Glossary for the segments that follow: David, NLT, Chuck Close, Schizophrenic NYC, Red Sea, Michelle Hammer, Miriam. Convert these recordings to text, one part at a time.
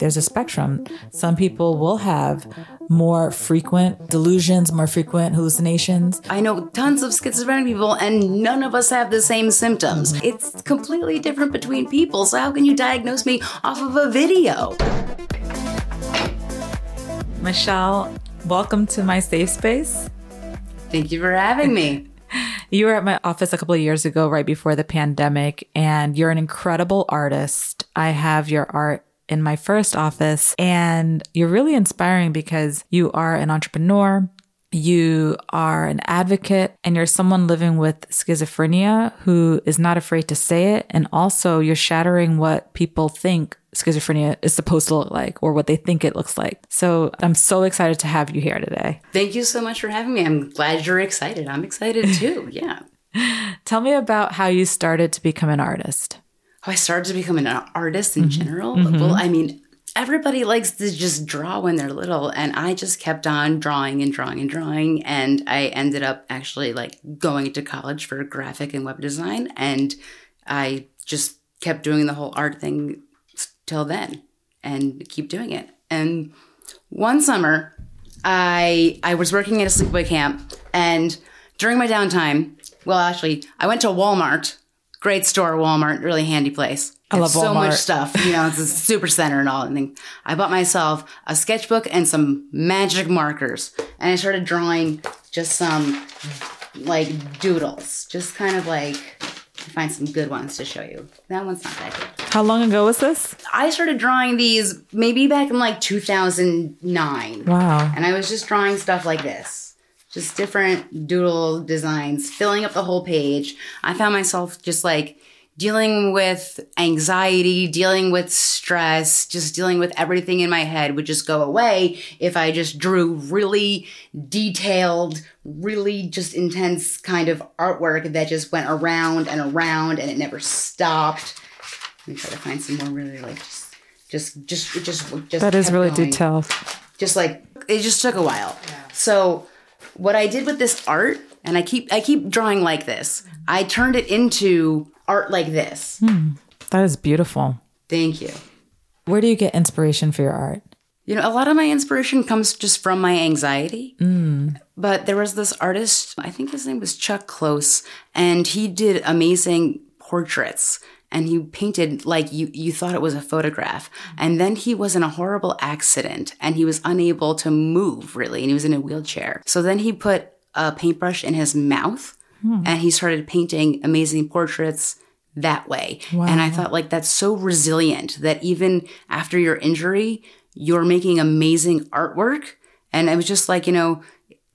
There's a spectrum. Some people will have more frequent delusions, more frequent hallucinations. I know tons of schizophrenic people, and none of us have the same symptoms. It's completely different between people, so how can you diagnose me off of a video? Michelle, welcome to my safe space. Thank you for having me. You were at my office a couple of years ago, right before the pandemic, and you're an incredible artist. I have your art in my first office, and you're really inspiring because you are an entrepreneur, you are an advocate, and you're someone living with schizophrenia who is not afraid to say it. And also you're shattering what people think schizophrenia is supposed to look like or what they think it looks like. So I'm so excited to have you here today. Thank you so much for having me. I'm glad you're excited. I'm excited too. Yeah. Tell me about how you started to become an artist. I started to become an artist in general. Mm-hmm. Well, I mean, everybody likes to just draw when they're little. And I just kept on drawing and drawing and drawing. And I ended up actually like going to college for graphic and web design. And I just kept doing the whole art thing till then and keep doing it. And one summer, I was working at a sleepaway camp. And during my downtime, well, actually, I went to Walmart. Great store, Walmart, really handy place. I love Walmart. So much stuff. You know, it's a super center and all. And I bought myself a sketchbook and some magic markers. And I started drawing just some, like, doodles. Just kind of like, find some good ones to show you. That one's not that good. How long ago was this? I started drawing these maybe back in, like, 2009. Wow. And I was just drawing stuff like this. Just different doodle designs, filling up the whole page. I found myself just like dealing with anxiety, dealing with stress, just dealing with everything in my head would just go away if I just drew really detailed, really just intense kind of artwork that just went around and around and it never stopped. Let me try to find some more really like just that is really going. Detailed. Just like it just took a while. Yeah. So what I did with this art, and I keep drawing like this, I turned it into art like this. That is beautiful. Thank you. Where do you get inspiration for your art? You know, a lot of my inspiration comes just from my anxiety. But there was this artist, I think his name was Chuck Close, and he did amazing portraits. And he painted like you thought it was a photograph. And then he was in a horrible accident and he was unable to move really. And he was in a wheelchair. So then he put a paintbrush in his mouth and he started painting amazing portraits that way. Wow. And I thought like that's so resilient that even after your injury, you're making amazing artwork. And I was just like, you know,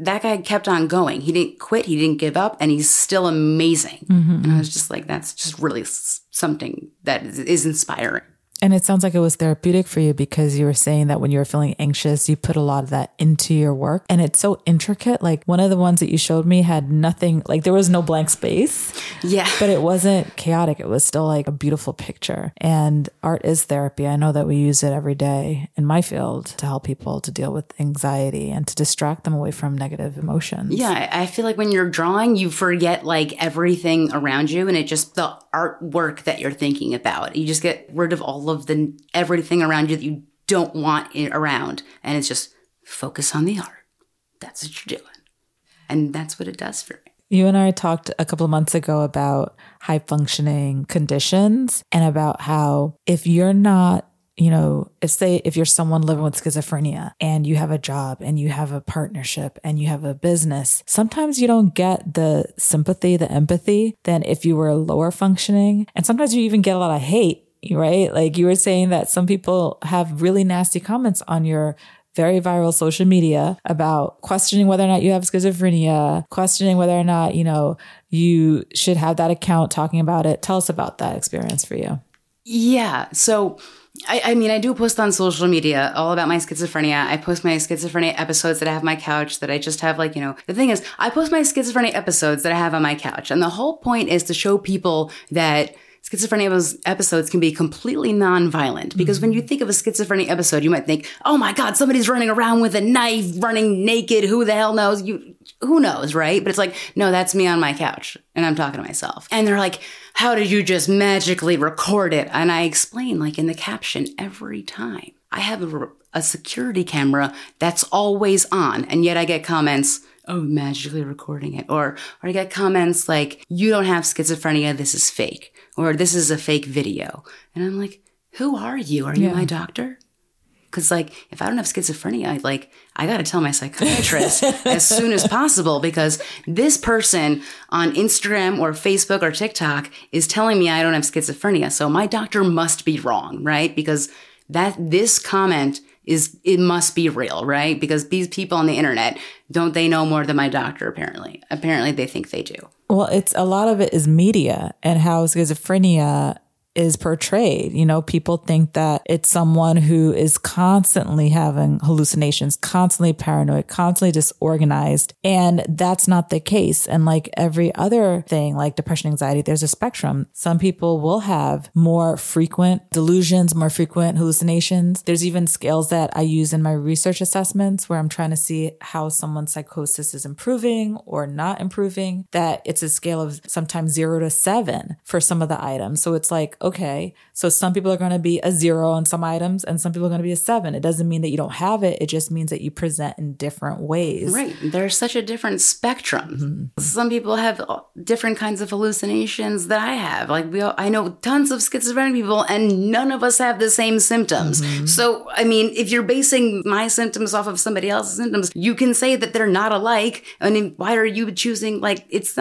that guy kept on going. He didn't quit. He didn't give up. And he's still amazing. Mm-hmm. And I was just like, that's just really something that is inspiring. And it sounds like it was therapeutic for you because you were saying that when you were feeling anxious, you put a lot of that into your work. And it's so intricate. Like one of the ones that you showed me had nothing, like there was no blank space. Yeah. But it wasn't chaotic. It was still like a beautiful picture. And art is therapy. I know that we use it every day in my field to help people to deal with anxiety and to distract them away from negative emotions. Yeah. I feel like when you're drawing, you forget like everything around you and it just the artwork that you're thinking about. You just get rid of all of the everything around you that you don't want it around. And it's just focus on the art. That's what you're doing. And that's what it does for me. You and I talked a couple of months ago about high functioning conditions and about how if you're not, you know, if you're someone living with schizophrenia and you have a job and you have a partnership and you have a business, sometimes you don't get the sympathy, the empathy than if you were lower functioning. And sometimes you even get a lot of hate. Right? Like you were saying that some people have really nasty comments on your very viral social media about questioning whether or not you have schizophrenia, questioning whether or not, you know, you should have that account talking about it. Tell us about that experience for you. Yeah. So, I mean, I do post on social media all about my schizophrenia. I post my schizophrenia episodes that I have on my couch that I just have like, you know, the thing is I post my schizophrenia episodes that I have on my couch. And the whole point is to show people that schizophrenia episodes can be completely nonviolent because when you think of a schizophrenia episode, you might think, oh my God, somebody's running around with a knife, running naked. Who the hell knows? Who knows, right? But it's like, no, that's me on my couch and I'm talking to myself. And they're like, how did you just magically record it? And I explain like in the caption every time. I have a security camera that's always on, and yet I get comments, oh, magically recording it. Or I get comments like, you don't have schizophrenia, this is fake. Or this is a fake video. And I'm like, who are you? Are you my doctor? Because, like, if I don't have schizophrenia, like, I got to tell my psychiatrist as soon as possible, because this person on Instagram or Facebook or TikTok is telling me I don't have schizophrenia. So my doctor must be wrong, right? Because this comment it must be real, right? Because these people on the internet, don't they know more than my doctor, apparently? Apparently they think they do. Well, it's a lot of it is media and how schizophrenia is portrayed. You know, people think that it's someone who is constantly having hallucinations, constantly paranoid, constantly disorganized. And that's not the case. And like every other thing, like depression, anxiety, there's a spectrum. Some people will have more frequent delusions, more frequent hallucinations. There's even scales that I use in my research assessments where I'm trying to see how someone's psychosis is improving or not improving, that it's a scale of sometimes 0 to 7 for some of the items. So it's like, okay, so some people are going to be a 0 on some items and some people are going to be a 7. It doesn't mean that you don't have it. It just means that you present in different ways. Right. There's such a different spectrum. Mm-hmm. Some people have different kinds of hallucinations that I have. Like I know tons of schizophrenic people and none of us have the same symptoms. Mm-hmm. So, I mean, if you're basing my symptoms off of somebody else's symptoms, you can say that they're not alike. I mean, why are you choosing? Like, it's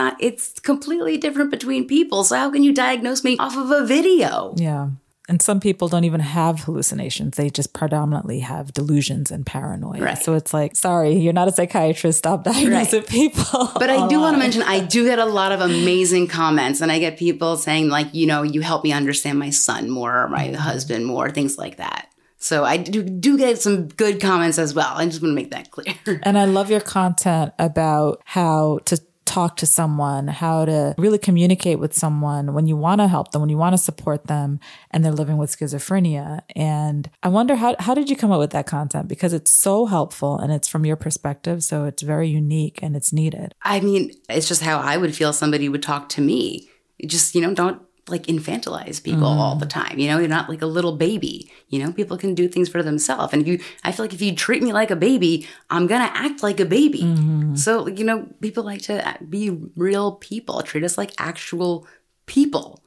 completely different between people. So how can you diagnose me off of a video? Yeah. And some people don't even have hallucinations. They just predominantly have delusions and paranoia. Right. So it's like, sorry, you're not a psychiatrist. Stop diagnosing people. But I do want to mention, I do get a lot of amazing comments. And I get people saying like, you know, you help me understand my son more, or my husband more, things like that. So I do get some good comments as well. I just want to make that clear. And I love your content about how to talk to someone, how to really communicate with someone when you want to help them, when you want to support them, and they're living with schizophrenia. And I wonder how did you come up with that content? Because it's so helpful and it's from your perspective. So it's very unique and it's needed. I mean, it's just how I would feel somebody would talk to me. Just, you know, don't like infantilize people all the time. You know, you're not like a little baby. You know, people can do things for themselves. And I feel like if you treat me like a baby, I'm going to act like a baby. Mm-hmm. So, you know, people like to be real people, treat us like actual people,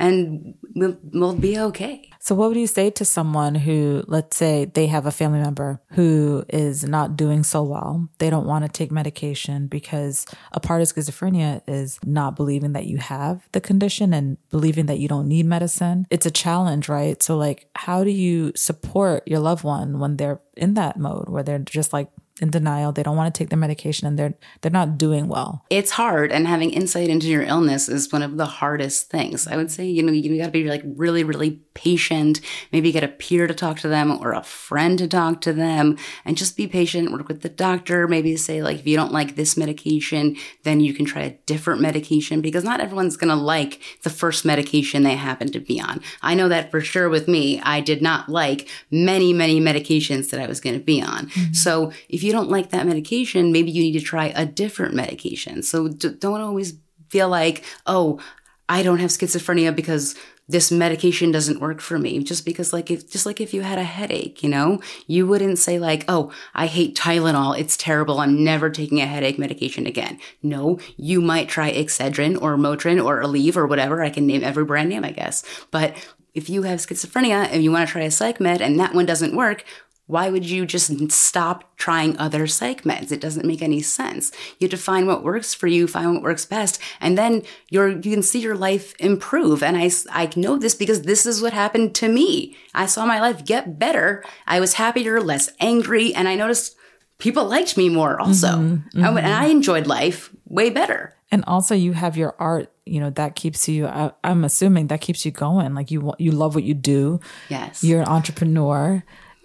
and we'll be okay. So what would you say to someone who, let's say they have a family member who is not doing so well, they don't want to take medication, because a part of schizophrenia is not believing that you have the condition and believing that you don't need medicine. It's a challenge, right? So like, how do you support your loved one when they're in that mode where they're just like in denial, they don't want to take their medication, and they're not doing well? It's hard, and having insight into your illness is one of the hardest things. I would say, you know, you got to be like really, really patient. Maybe get a peer to talk to them or a friend to talk to them, and just be patient. Work with the doctor. Maybe say like, if you don't like this medication, then you can try a different medication, because not everyone's gonna like the first medication they happen to be on. I know that for sure. With me, I did not like many, many medications that I was going to be on. Mm-hmm. So if you don't like that medication, maybe you need to try a different medication. So don't always feel like, oh, I don't have schizophrenia because this medication doesn't work for me. Just because like if you had a headache, you know, you wouldn't say like, oh, I hate Tylenol. It's terrible. I'm never taking a headache medication again. No, you might try Excedrin or Motrin or Aleve or whatever. I can name every brand name, I guess. But if you have schizophrenia and you want to try a psych med and that one doesn't work, why would you just stop trying other psych meds? It doesn't make any sense. You have to find what works for you, find what works best, and then you can see your life improve. And I know this because this is what happened to me. I saw my life get better. I was happier, less angry, and I noticed people liked me more also. Mm-hmm, mm-hmm. And I enjoyed life way better. And also you have your art, you know, that keeps you, I'm assuming that keeps you going. Like you love what you do. Yes. You're an entrepreneur.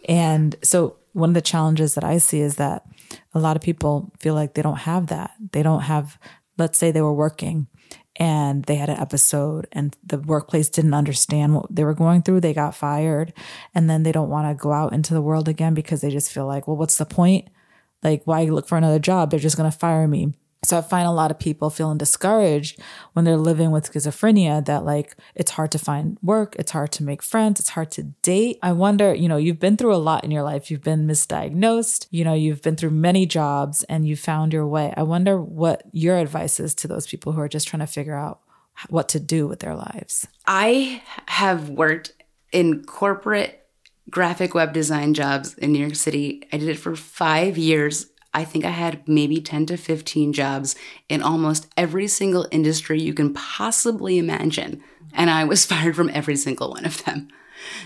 And so one of the challenges that I see is that a lot of people feel like they don't have that. They don't have, let's say they were working and they had an episode and the workplace didn't understand what they were going through. They got fired, and then they don't want to go out into the world again because they just feel like, well, what's the point? Like, why look for another job? They're just going to fire me. So I find a lot of people feeling discouraged when they're living with schizophrenia, that like, it's hard to find work. It's hard to make friends. It's hard to date. I wonder, you know, you've been through a lot in your life. You've been misdiagnosed, you know, you've been through many jobs and you found your way. I wonder what your advice is to those people who are just trying to figure out what to do with their lives. I have worked in corporate graphic web design jobs in New York City. I did it for 5 years. I think I had maybe 10 to 15 jobs in almost every single industry you can possibly imagine. And I was fired from every single one of them.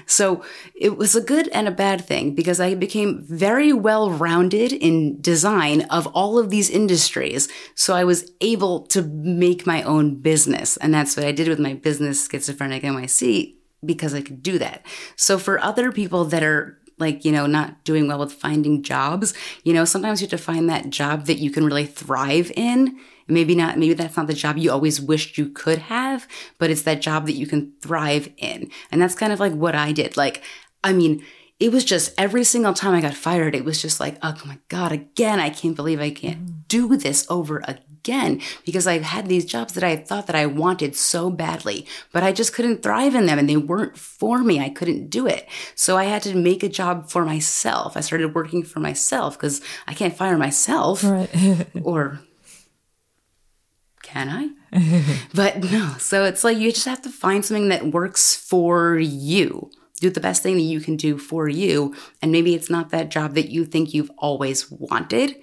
So it was a good and a bad thing because I became very well-rounded in design of all of these industries. So I was able to make my own business. And that's what I did with my business, Schizophrenic NYC, because I could do that. So for other people that are like, you know, not doing well with finding jobs, you know, sometimes you have to find that job that you can really thrive in. Maybe that's not the job you always wished you could have, but it's that job that you can thrive in. And that's kind of like what I did. Like, I mean, it was just every single time I got fired, it was just like, oh my God, again, I can't believe I can't do this over again, because I've had these jobs that I thought that I wanted so badly, but I just couldn't thrive in them and they weren't for me. I couldn't do it. So I had to make a job for myself. I started working for myself because I can't fire myself, right. Or can I? But no, so it's like you just have to find something that works for you. Do the best thing that you can do for you. And maybe it's not that job that you think you've always wanted.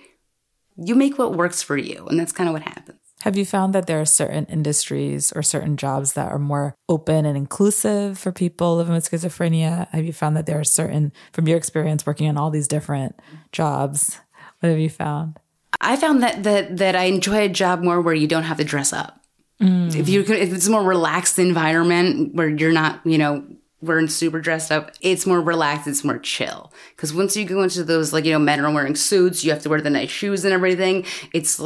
You make what works for you. And that's kind of what happens. Have you found that there are certain industries or certain jobs that are more open and inclusive for people living with schizophrenia? Have you found that there are certain, from your experience working on all these different jobs, what have you found? I found that I enjoy a job more where you don't have to dress up. Mm. If it's a more relaxed environment where you're not, you know, wearing super dressed up, it's more relaxed, it's more chill. Because once you go into those, like, you know, men are wearing suits, you have to wear the nice shoes and everything. It's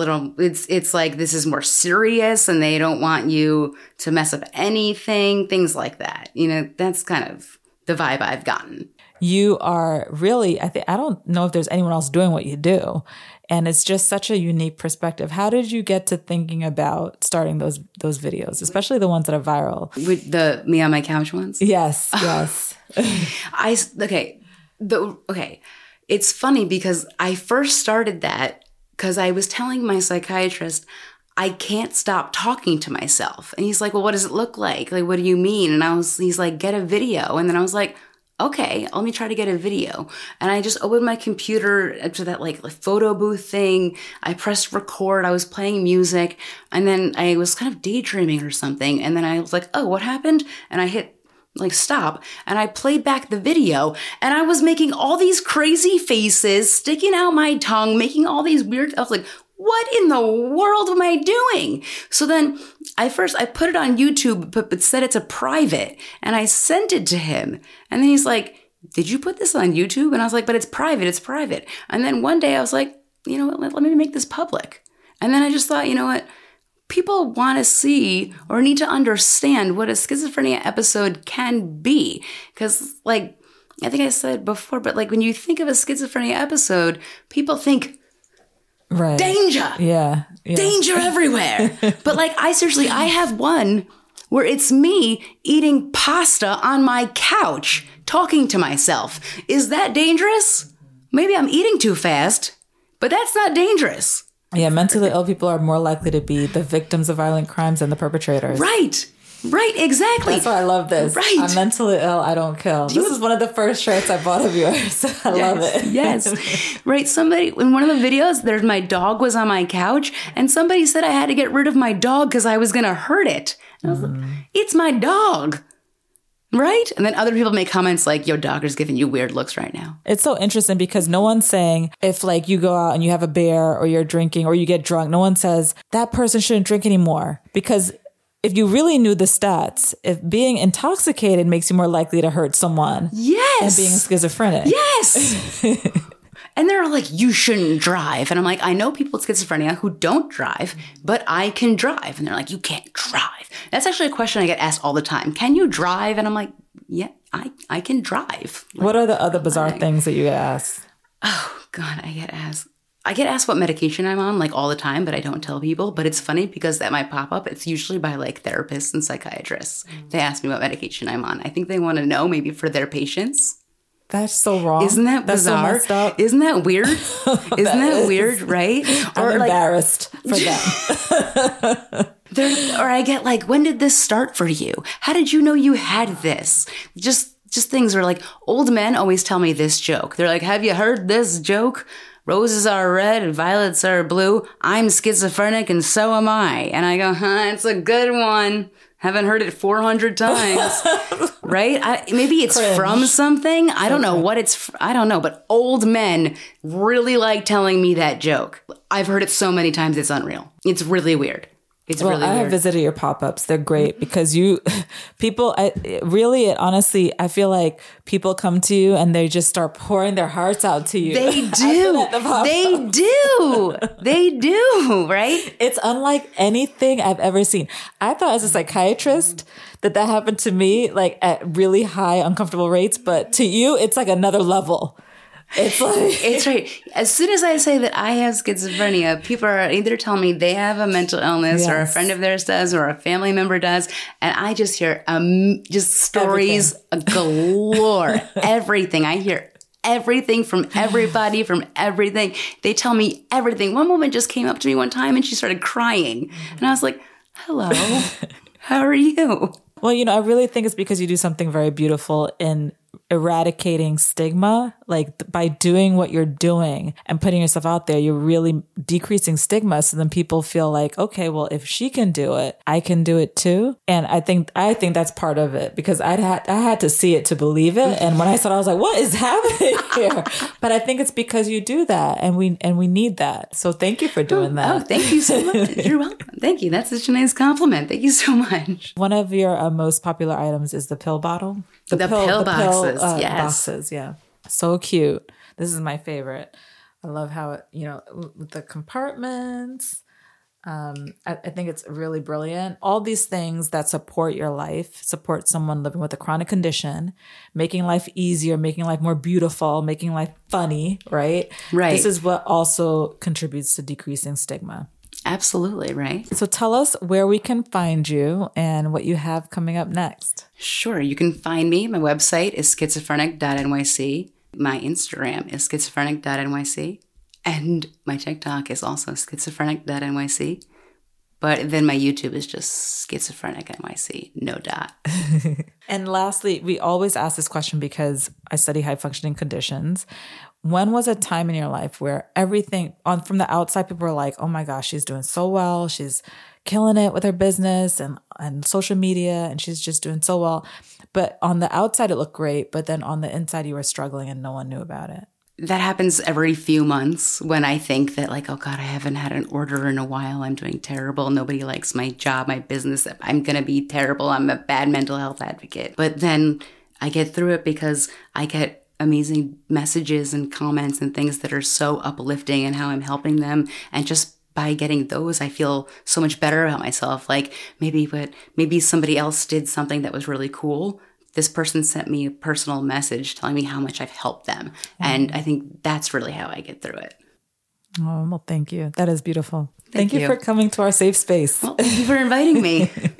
like this is more serious and they don't want you to mess up anything, things like that. You know, that's kind of the vibe I've gotten. You are really, I don't know if there's anyone else doing what you do. And it's just such a unique perspective. How did you get to thinking about starting those videos, especially the ones that are viral? With the me on my couch ones? Yes, yes. It's funny because I first started that because I was telling my psychiatrist, I can't stop talking to myself. And he's like, well, what does it look like? Like, what do you mean? And he's like, get a video. And then I was like, okay, let me try to get a video. And I just opened my computer to that like photo booth thing. I pressed record. I was playing music. And then I was kind of daydreaming or something. And then I was like, oh, what happened? And I hit like stop. And I played back the video. And I was making all these crazy faces, sticking out my tongue, making all these weird, I was like, what in the world am I doing? So then I put it on YouTube, but said it's a private, and I sent it to him. And then he's like, did you put this on YouTube? And I was like, but it's private, it's private. And then one day I was like, you know what, let me make this public. And then I just thought, you know what, people want to see or need to understand what a schizophrenia episode can be. Because like, I think I said before, but like when you think of a schizophrenia episode, people think, right. Danger. Yeah. Danger everywhere. But like, I have one where it's me eating pasta on my couch, talking to myself. Is that dangerous? Maybe I'm eating too fast, but that's not dangerous. Yeah. Mentally ill people are more likely to be the victims of violent crimes than the perpetrators. Right. Right, exactly. That's why I love this. Right. I'm mentally ill, I don't kill. This is one of the first shirts I bought of yours. I love it. Yes. Right. Somebody, in one of the videos, my dog was on my couch, and somebody said I had to get rid of my dog because I was going to hurt it. And I was like, it's my dog. Right? And then other people make comments like, your doctor's giving you weird looks right now. It's so interesting because no one's saying if like you go out and you have a beer or you're drinking or you get drunk, no one says that person shouldn't drink anymore because if you really knew the stats, if being intoxicated makes you more likely to hurt someone. Yes. Than being schizophrenic. Yes. And they're like, you shouldn't drive. And I'm like, I know people with schizophrenia who don't drive, but I can drive. And they're like, you can't drive. That's actually a question I get asked all the time. Can you drive? And I'm like, yeah, I can drive. Like, what are the other bizarre things that you get asked? Oh, God, I get asked. I get asked what medication I'm on, like, all the time, but I don't tell people. But it's funny because that might pop up. It's usually by, like, therapists and psychiatrists. They ask me what medication I'm on. I think they want to know maybe for their patients. That's so wrong. Isn't that bizarre? So messed up. Isn't that weird? Isn't that weird, right? Or I'm embarrassed for that. Or I get like, when did this start for you? How did you know you had this? Just things where, like, old men always tell me this joke. They're like, have you heard this joke? Roses are red and violets are blue. I'm schizophrenic and so am I. And I go, huh, it's a good one. Haven't heard it 400 times, right? Maybe it's cringe. From something. I don't know what it's, I don't know. But old men really like telling me that joke. I've heard it so many times. It's unreal. It's really weird. I have visited your pop-ups. They're great because I feel like people come to you and they just start pouring their hearts out to you. They do. They do. Right? It's unlike anything I've ever seen. I thought as a psychiatrist that happened to me, like, at really high, uncomfortable rates. But to you, it's like another level. It's like it's right. As soon as I say that I have schizophrenia, people are either telling me they have a mental illness, yes, or a friend of theirs does, or a family member does, and I just hear just stories galore. Everything I hear. Everything from everybody, from everything. They tell me everything. One woman just came up to me one time and she started crying, and I was like, "Hello, how are you?" Well, I really think it's because you do something very beautiful in eradicating stigma. Like, by doing what you're doing and putting yourself out there, you're really decreasing stigma. So then people feel like, okay, well, if she can do it, I can do it too. And I think that's part of it, because I had to see it to believe it. And when I saw it, I was like, what is happening here? But I think it's because you do that, and we need that. So thank you for doing that. Oh, thank you so much. You're welcome. Thank you. That's such a nice compliment. Thank you so much. One of your most popular items is the pill bottle. The pill boxes. Yes. Boxes, yeah. So cute. This is my favorite. I love how it, with the compartments. I think it's really brilliant. All these things that support your life, support someone living with a chronic condition, making life easier, making life more beautiful, making life funny, right? Right. This is what also contributes to decreasing stigma. Absolutely, right? So tell us where we can find you and what you have coming up next. Sure. You can find me. My website is schizophrenic.nyc. My Instagram is schizophrenic.nyc. And my TikTok is also schizophrenic.nyc. But then my YouTube is just Schizophrenic NYC, no dot. And lastly, we always ask this question because I study high-functioning conditions. When was a time in your life where everything from the outside, people were like, oh my gosh, she's doing so well. She's killing it with her business and social media, and she's just doing so well. But on the outside, it looked great. But then on the inside, you were struggling and no one knew about it. That happens every few months when I think that, like, oh God, I haven't had an order in a while. I'm doing terrible. Nobody likes my job, my business. I'm going to be terrible. I'm a bad mental health advocate. But then I get through it because I get amazing messages and comments and things that are so uplifting and how I'm helping them. And just by getting those, I feel so much better about myself. Like, maybe somebody else did something that was really cool. This person sent me a personal message telling me how much I've helped them. And I think that's really how I get through it. Oh, well, thank you. That is beautiful. Thank you for coming to our safe space. Well, thank you for inviting me.